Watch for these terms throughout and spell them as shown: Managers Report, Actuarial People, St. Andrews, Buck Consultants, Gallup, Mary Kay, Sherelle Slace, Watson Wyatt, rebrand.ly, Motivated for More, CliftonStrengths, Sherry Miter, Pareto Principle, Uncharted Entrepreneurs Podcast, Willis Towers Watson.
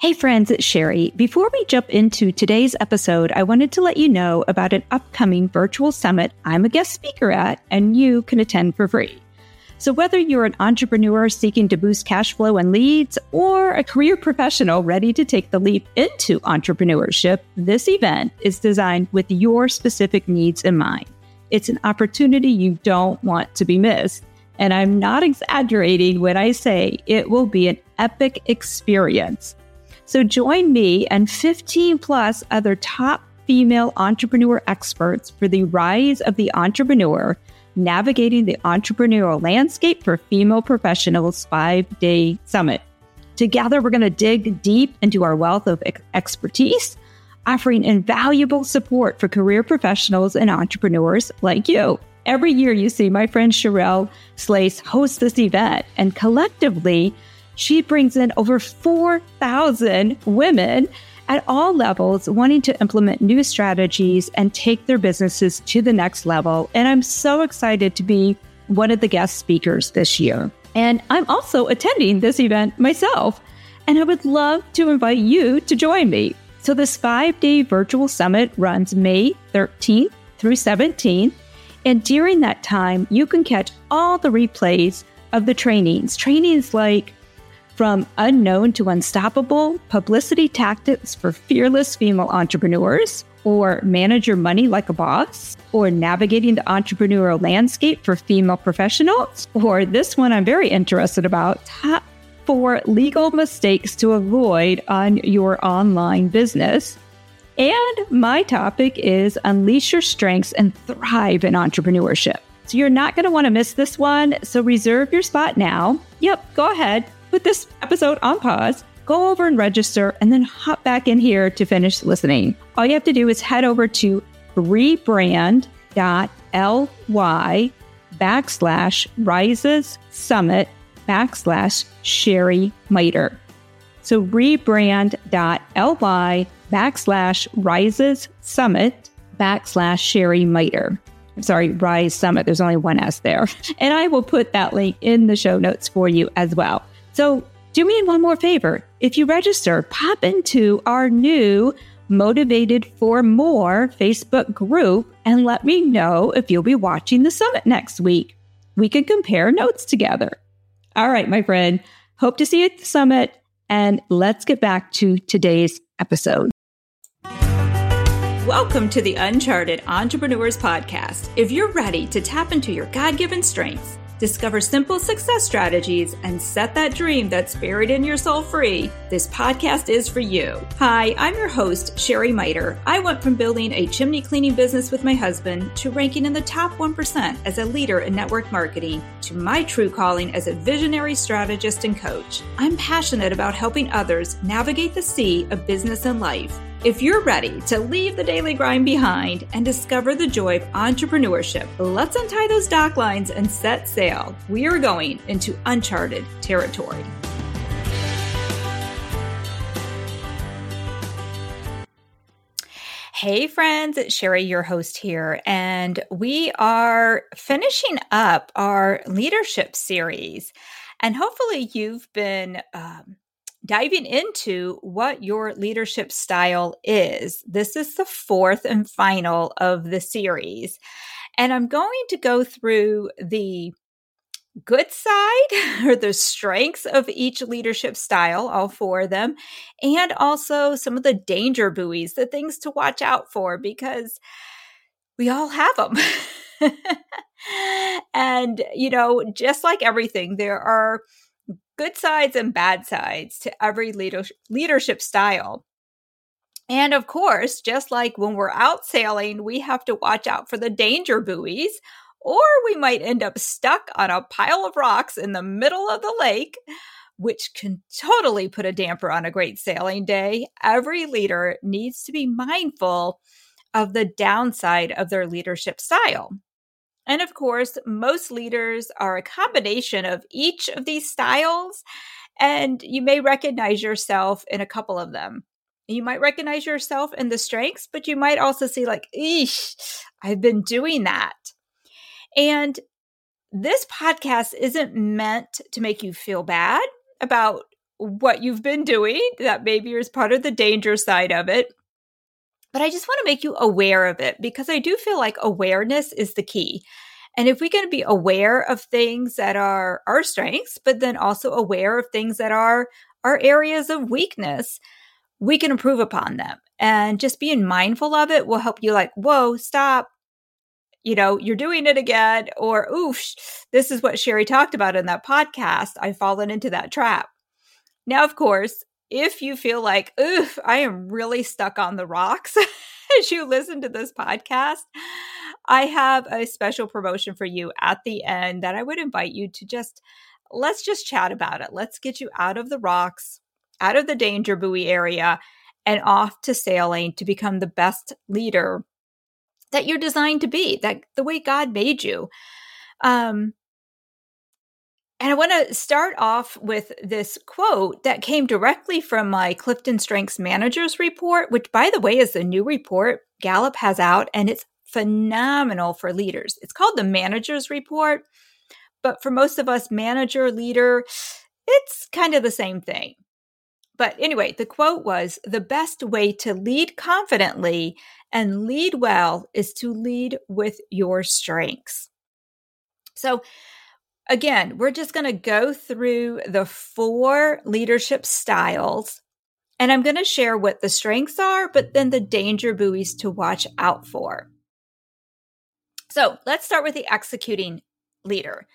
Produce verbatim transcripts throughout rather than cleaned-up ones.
Hey friends, it's Sherry. Before we jump into today's episode, I wanted to let you know about an upcoming virtual summit I'm a guest speaker at, and you can attend for free. So whether you're an entrepreneur seeking to boost cash flow and leads, or a career professional ready to take the leap into entrepreneurship, this event is designed with your specific needs in mind. It's an opportunity you don't want to be missed. And I'm not exaggerating when I say it will be an epic experience. So join me and fifteen plus other top female entrepreneur experts for the rise of the entrepreneur, navigating the entrepreneurial landscape for female professionals five-day summit. Together, we're going to dig deep into our wealth of ex- expertise, offering invaluable support for career professionals and entrepreneurs like you. Every year, you see my friend Sherelle Slace hosts this event, and collectively, she brings in over four thousand women at all levels wanting to implement new strategies and take their businesses to the next level. And I'm so excited to be one of the guest speakers this year. And I'm also attending this event myself, and I would love to invite you to join me. So this five-day virtual summit runs May thirteenth through seventeenth. And during that time, you can catch all the replays of the trainings. Trainings like From Unknown to Unstoppable, Publicity Tactics for Fearless Female Entrepreneurs, or Manage Your Money Like a Boss, or Navigating the Entrepreneurial Landscape for Female Professionals, or this one I'm very interested about, Top Four Legal Mistakes to Avoid on Your Online Business. And my topic is Unleash Your Strengths and Thrive in Entrepreneurship. So you're not going to want to miss this one, so reserve your spot now. Yep, go ahead. Put this episode on pause, go over and register, and then hop back in here to finish listening. All you have to do is head over to rebrand.ly backslash rises summit backslash Sherry Miter. So rebrand.ly backslash rises summit backslash Sherry Miter. I'm sorry, Rise Summit. There's only one S there. And I will put that link in the show notes for you as well. So do me one more favor. If you register, pop into our new Motivated for More Facebook group and let me know if you'll be watching the summit next week. We can compare notes together. All right, my friend, hope to see you at the summit, and let's get back to today's episode. Welcome to the Uncharted Entrepreneurs Podcast. If you're ready to tap into your God-given strengths, discover simple success strategies, and set that dream that's buried in your soul free, this podcast is for you. Hi, I'm your host, Sherry Miter. I went from building a chimney cleaning business with my husband to ranking in the top one percent as a leader in network marketing to my true calling as a visionary strategist and coach. I'm passionate about helping others navigate the sea of business and life. If you're ready to leave the daily grind behind and discover the joy of entrepreneurship, let's untie those dock lines and set sail. We are going into uncharted territory. Hey friends, it's Sherry, your host here, and we are finishing up our leadership series. And hopefully you've been um, diving into what your leadership style is. This is the fourth and final of the series. And I'm going to go through the good side or the strengths of each leadership style, all four of them, and also some of the danger buoys, the things to watch out for, because we all have them. And, you know, just like everything, there are good sides and bad sides to every leadership style. And of course, just like when we're out sailing, we have to watch out for the danger buoys, or we might end up stuck on a pile of rocks in the middle of the lake, which can totally put a damper on a great sailing day. Every leader needs to be mindful of the downside of their leadership style. And of course, most leaders are a combination of each of these styles, and you may recognize yourself in a couple of them. You might recognize yourself in the strengths, but you might also see like, eesh, I've been doing that. And this podcast isn't meant to make you feel bad about what you've been doing that maybe is part of the danger side of it. But I just want to make you aware of it, because I do feel like awareness is the key. And if we can be aware of things that are our strengths, but then also aware of things that are our areas of weakness, we can improve upon them. And just being mindful of it will help you like, whoa, stop. You know, you're doing it again. Or, oof, this is what Sherry talked about in that podcast. I've fallen into that trap. Now, of course, if you feel like, oof, I am really stuck on the rocks as you listen to this podcast, I have a special promotion for you at the end that I would invite you to just, let's just chat about it. Let's get you out of the rocks, out of the danger buoy area, and off to sailing to become the best leader that you're designed to be, that the way God made you. Um, and I want to start off with this quote that came directly from my CliftonStrengths Managers Report, which, by the way, is the new report Gallup has out, and it's phenomenal for leaders. It's called the Managers Report, but for most of us, manager, leader, it's kind of the same thing. But anyway, the quote was, "The best way to lead confidently and lead well is to lead with your strengths." So again, we're just going to go through the four leadership styles, and I'm going to share what the strengths are, but then the danger buoys to watch out for. So let's start with the executing leader.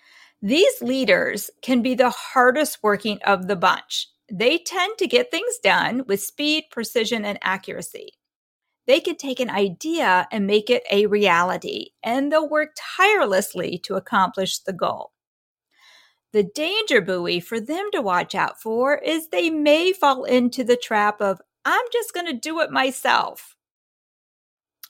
These leaders can be the hardest working of the bunch. They tend to get things done with speed, precision, and accuracy. They can take an idea and make it a reality, and they'll work tirelessly to accomplish the goal. The danger buoy for them to watch out for is they may fall into the trap of, I'm just going to do it myself.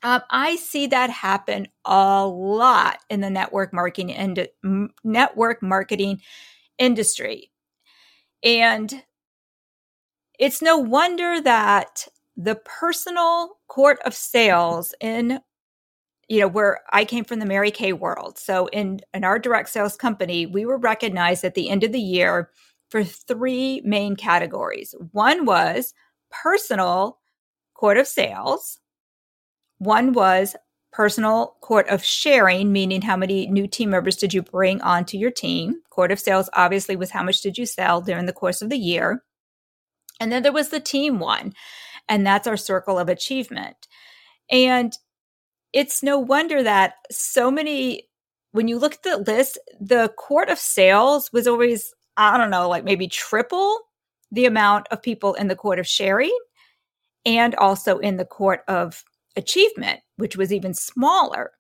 Um, I see that happen a lot in the network marketing and ind- network marketing industry. And it's no wonder that the personal court of sales in, you know, where I came from the Mary Kay world. So in, in our direct sales company, we were recognized at the end of the year for three main categories. One was personal court of sales. One was personal court of sharing, meaning how many new team members did you bring onto your team? Court of sales obviously was how much did you sell during the course of the year. And then there was the team one. And that's our circle of achievement. And it's no wonder that so many, when you look at the list, the court of sales was always, I don't know, like maybe triple the amount of people in the court of sharing and also in the court of achievement, which was even smaller,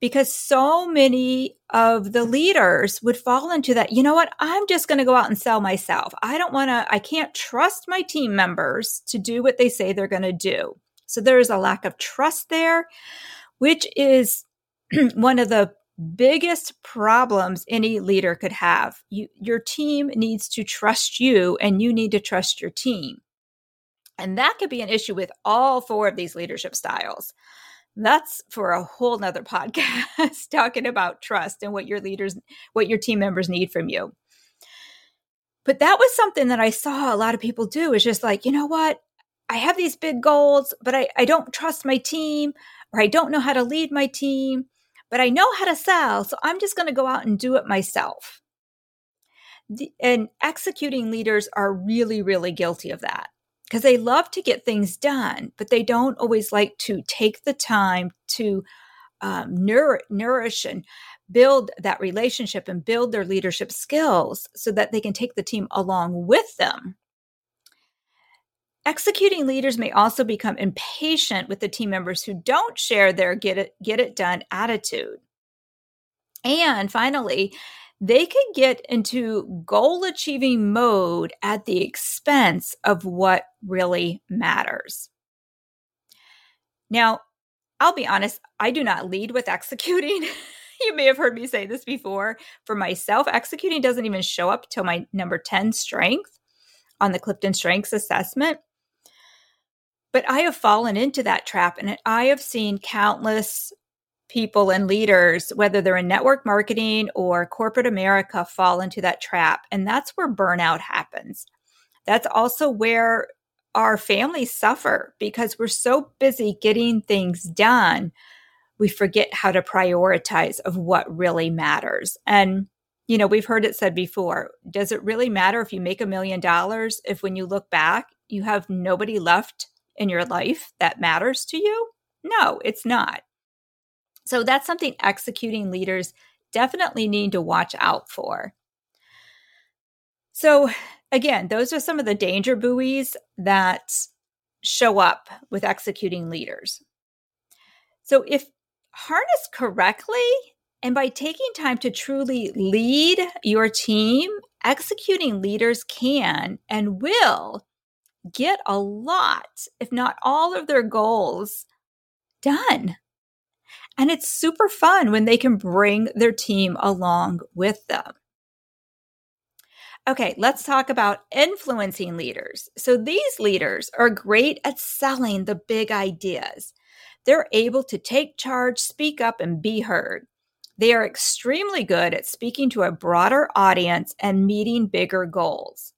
because so many of the leaders would fall into that. You know what? I'm just going to go out and sell myself. I don't want to, I can't trust my team members to do what they say they're going to do. So there is a lack of trust there, which is one of the biggest problems any leader could have. You, your team needs to trust you, and you need to trust your team. And that could be an issue with all four of these leadership styles. That's for a whole nother podcast, talking about trust and what your leaders, what your team members need from you. But that was something that I saw a lot of people do, is just like, you know what? I have these big goals, but I, I don't trust my team, or I don't know how to lead my team, but I know how to sell. So I'm just going to go out and do it myself. The, and executing leaders are really, really guilty of that, because they love to get things done, but they don't always like to take the time to um, nour- nourish and build that relationship and build their leadership skills so that they can take the team along with them. Executing leaders may also become impatient with the team members who don't share their get it, get it done attitude. And finally, they can get into goal-achieving mode at the expense of what really matters. Now, I'll be honest, I do not lead with executing. You may have heard me say this before. For myself, executing doesn't even show up till my number ten strength on the CliftonStrengths assessment. But I have fallen into that trap, and I have seen countless people and leaders, whether they're in network marketing or corporate America, fall into that trap. And that's where burnout happens. That's also where our families suffer because we're so busy getting things done. We forget how to prioritize of what really matters. And, you know, we've heard it said before, does it really matter if you make a million dollars if when you look back, you have nobody left in your life that matters to you? No, it's not. So that's something executing leaders definitely need to watch out for. So again, those are some of the danger buoys that show up with executing leaders. So if harnessed correctly, and by taking time to truly lead your team, executing leaders can and will get a lot, if not all of their goals done. And it's super fun when they can bring their team along with them. Okay, let's talk about influencing leaders. So these leaders are great at selling the big ideas. They're able to take charge, speak up, and be heard. They are extremely good at speaking to a broader audience and meeting bigger goals.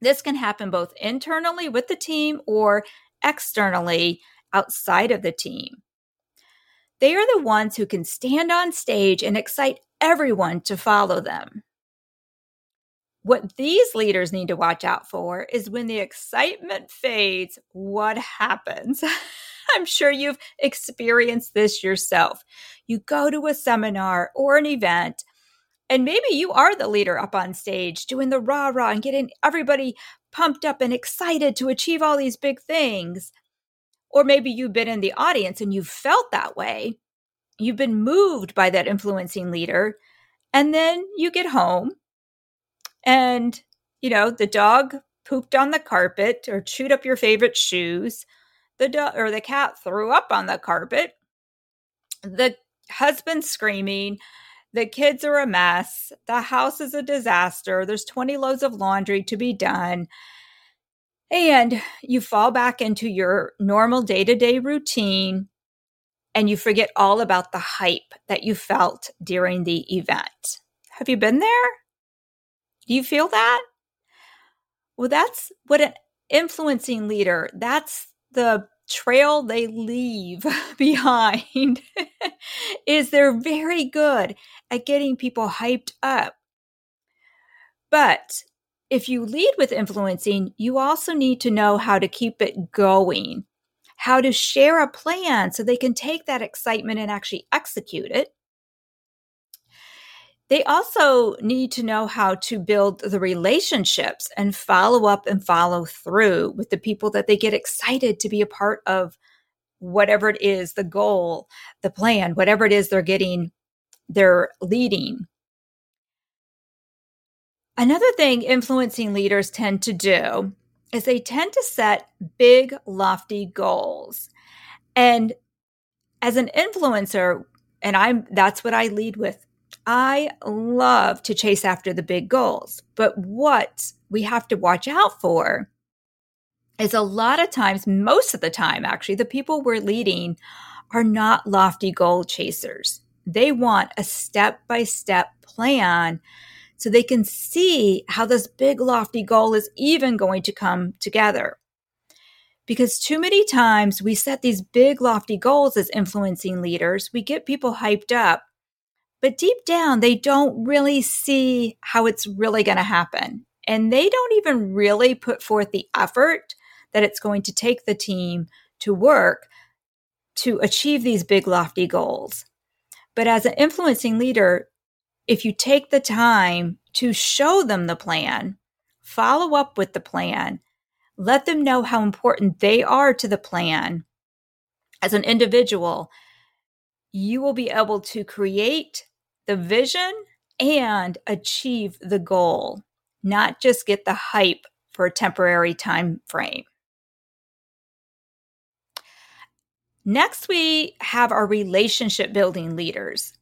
This can happen both internally with the team or externally outside of the team. They are the ones who can stand on stage and excite everyone to follow them. What these leaders need to watch out for is when the excitement fades, what happens? I'm sure you've experienced this yourself. You go to a seminar or an event, and maybe you are the leader up on stage doing the rah-rah and getting everybody pumped up and excited to achieve all these big things. Or maybe you've been in the audience and you've felt that way. You've been moved by that influencing leader. And then you get home and, you know, the dog pooped on the carpet or chewed up your favorite shoes. The dog or the cat threw up on the carpet. The husband's screaming. The kids are a mess. The house is a disaster. There's twenty loads of laundry to be done. And you fall back into your normal day-to-day routine and you forget all about the hype that you felt during the event. Have you been there? Do you feel that? Well, that's what an influencing leader, that's the trail they leave behind is they're very good at getting people hyped up. But if you lead with influencing, you also need to know how to keep it going, how to share a plan so they can take that excitement and actually execute it. They also need to know how to build the relationships and follow up and follow through with the people that they get excited to be a part of whatever it is, the goal, the plan, whatever it is they're getting, they're leading. Another thing influencing leaders tend to do is they tend to set big, lofty goals. And as an influencer, and I'm that's what I lead with, I love to chase after the big goals, but what we have to watch out for is a lot of times, most of the time, actually, the people we're leading are not lofty goal chasers. They want a step-by-step plan so they can see how this big, lofty goal is even going to come together. Because too many times we set these big, lofty goals as influencing leaders, we get people hyped up, but deep down, they don't really see how it's really going to happen. And they don't even really put forth the effort that it's going to take the team to work to achieve these big, lofty goals. But as an influencing leader, if you take the time to show them the plan, follow up with the plan, let them know how important they are to the plan as an individual, you will be able to create the vision and achieve the goal, not just get the hype for a temporary time frame. Next, we have our relationship building leaders.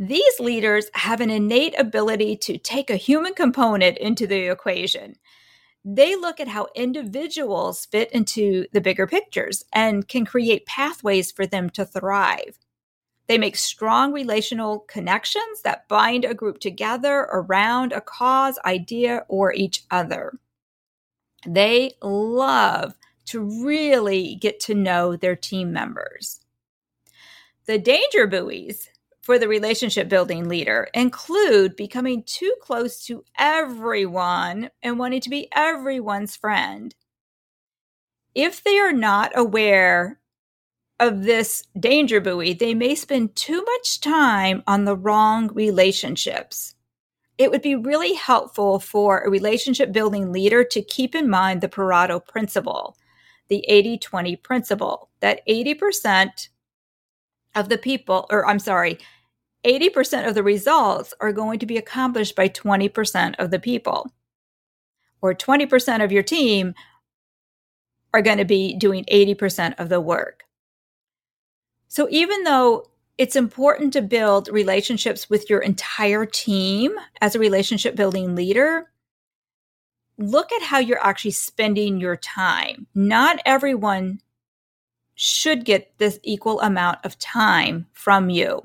These leaders have an innate ability to take a human component into the equation. They look at how individuals fit into the bigger pictures and can create pathways for them to thrive. They make strong relational connections that bind a group together around a cause, idea, or each other. They love to really get to know their team members. The danger buoys for the relationship building leader include becoming too close to everyone and wanting to be everyone's friend. If they are not aware of this danger buoy, they may spend too much time on the wrong relationships. It would be really helpful for a relationship building leader to keep in mind the Pareto Principle, the eighty twenty principle, that eighty percent of the people, or I'm sorry, eighty percent of the results are going to be accomplished by twenty percent of the people, or twenty percent of your team are going to be doing eighty percent of the work. So even though it's important to build relationships with your entire team as a relationship building leader, look at how you're actually spending your time. Not everyone should get this equal amount of time from you.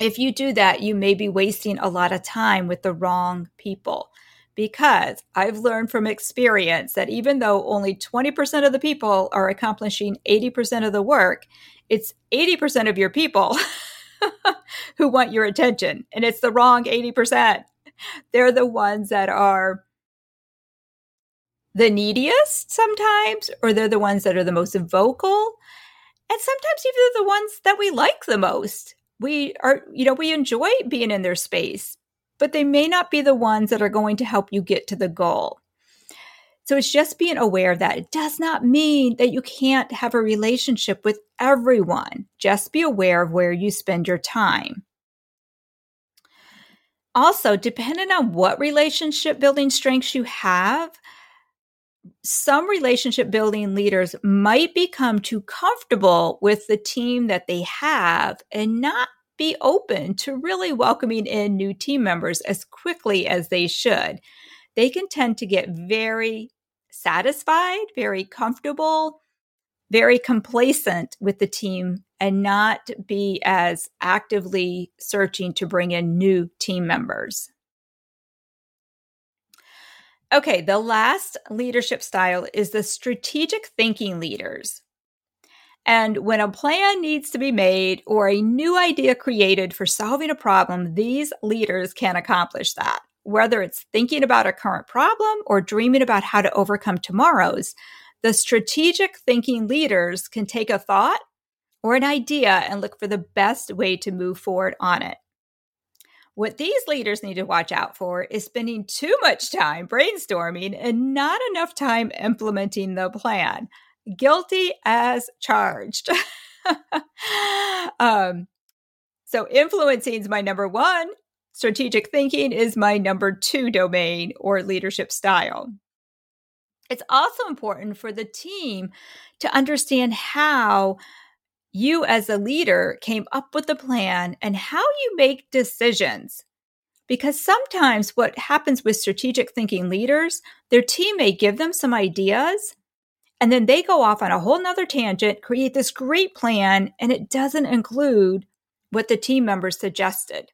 If you do that, you may be wasting a lot of time with the wrong people, because I've learned from experience that even though only twenty percent of the people are accomplishing eighty percent of the work, it's eighty percent of your people who want your attention, and it's the wrong eighty percent. They're the ones that are the neediest sometimes, or they're the ones that are the most vocal, and sometimes even the ones that we like the most. We are, you know, we enjoy being in their space, but they may not be the ones that are going to help you get to the goal. So it's just being aware of that. It does not mean that you can't have a relationship with everyone. Just be aware of where you spend your time. Also, depending on what relationship building strengths you have, some relationship building leaders might become too comfortable with the team that they have and not be open to really welcoming in new team members as quickly as they should. They can tend to get very satisfied, very comfortable, very complacent with the team, and not be as actively searching to bring in new team members. Okay, the last leadership style is the strategic thinking leaders. And when a plan needs to be made or a new idea created for solving a problem, these leaders can accomplish that. Whether it's thinking about a current problem or dreaming about how to overcome tomorrow's, the strategic thinking leaders can take a thought or an idea and look for the best way to move forward on it. What these leaders need to watch out for is spending too much time brainstorming and not enough time implementing the plan. Guilty as charged. um, so influencing is my number one. Strategic thinking is my number two domain or leadership style. It's also important for the team to understand how you as a leader came up with the plan and how you make decisions. Because sometimes what happens with strategic thinking leaders, their team may give them some ideas, and then they go off on a whole nother tangent, create this great plan, and it doesn't include what the team members suggested.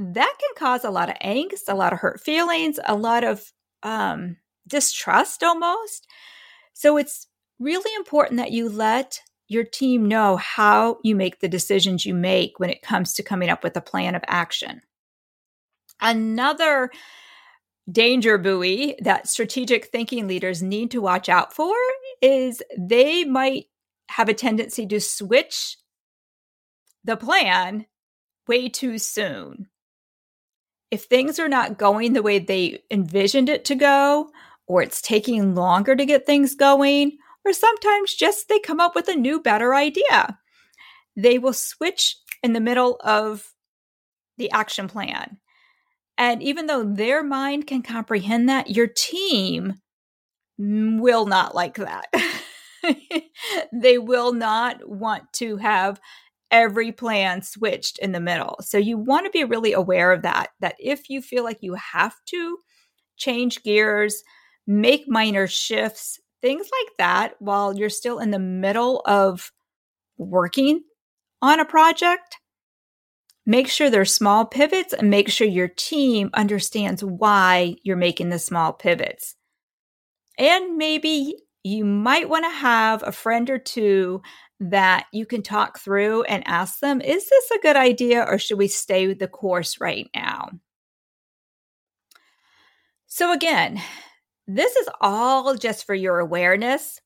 That can cause a lot of angst, a lot of hurt feelings, a lot of um, distrust almost. So it's really important that you let your team know how you make the decisions you make when it comes to coming up with a plan of action. Another danger buoy that strategic thinking leaders need to watch out for is they might have a tendency to switch the plan way too soon. If things are not going the way they envisioned it to go, or it's taking longer to get things going, or sometimes just they come up with a new, better idea, they will switch in the middle of the action plan. And even though their mind can comprehend that, your team will not like that. They will not want to have every plan switched in the middle. So you want to be really aware of that, that if you feel like you have to change gears, make minor shifts, things like that, while you're still in the middle of working on a project, make sure there's small pivots and make sure your team understands why you're making the small pivots. And maybe you might want to have a friend or two that you can talk through and ask them, is this a good idea or should we stay with the course right now? So again, this is all just for your awareness.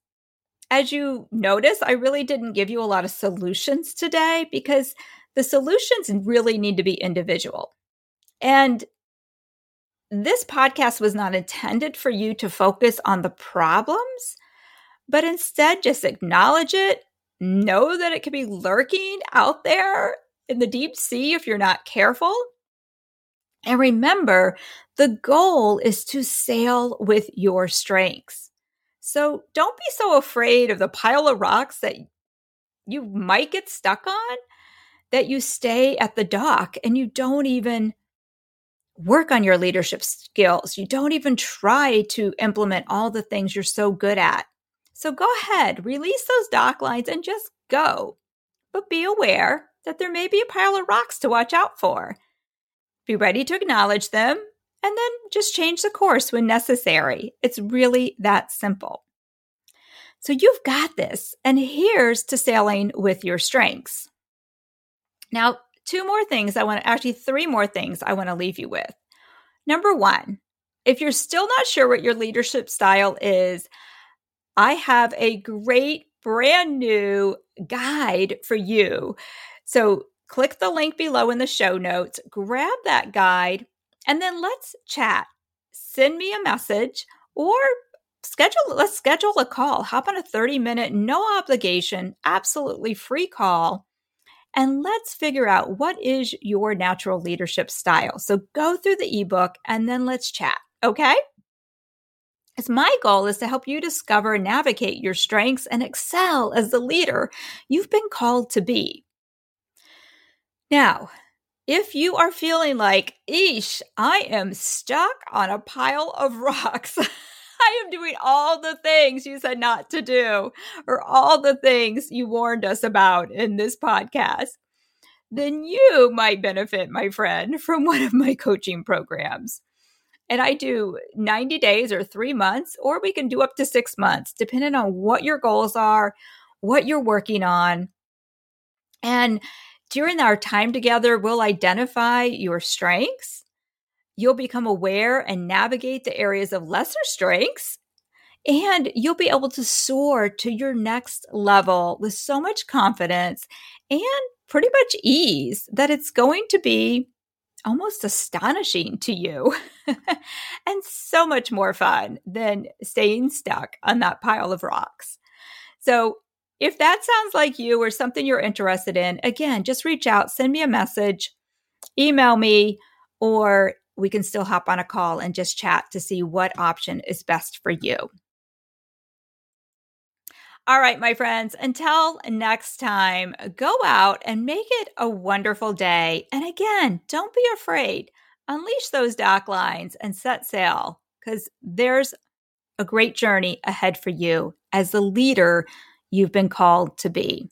As you notice, I really didn't give you a lot of solutions today because the solutions really need to be individual. And this podcast was not intended for you to focus on the problems, but instead just acknowledge it. Know that it can be lurking out there in the deep sea if you're not careful. And remember, the goal is to sail with your strengths. So don't be so afraid of the pile of rocks that you might get stuck on that you stay at the dock and you don't even work on your leadership skills. You don't even try to implement all the things you're so good at. So go ahead, release those dock lines and just go. But be aware that there may be a pile of rocks to watch out for. Be ready to acknowledge them and then just change the course when necessary. It's really that simple. So you've got this, and here's to sailing with your strengths. Now, two more things I want to, actually three more things I want to leave you with. Number one, if you're still not sure what your leadership style is, I have a great brand new guide for you. So click the link below in the show notes, grab that guide, and then let's chat. Send me a message or schedule, let's schedule a call. Hop on a thirty minute, no obligation, absolutely free call. And let's figure out what is your natural leadership style. So go through the ebook and then let's chat. Okay? As my goal is to help you discover and navigate your strengths and excel as the leader you've been called to be. Now, if you are feeling like, eesh, I am stuck on a pile of rocks. I am doing all the things you said not to do or all the things you warned us about in this podcast, then you might benefit, my friend, from one of my coaching programs. And I do ninety days or three months, or we can do up to six months, depending on what your goals are, what you're working on. And during our time together, we'll identify your strengths. You'll become aware and navigate the areas of lesser strengths. And you'll be able to soar to your next level with so much confidence and pretty much ease that it's going to be almost astonishing to you and so much more fun than staying stuck on that pile of rocks. So if that sounds like you or something you're interested in, again, just reach out, send me a message, email me, or we can still hop on a call and just chat to see what option is best for you. All right, my friends, until next time, go out and make it a wonderful day. And again, don't be afraid. Unleash those dock lines and set sail because there's a great journey ahead for you as the leader you've been called to be.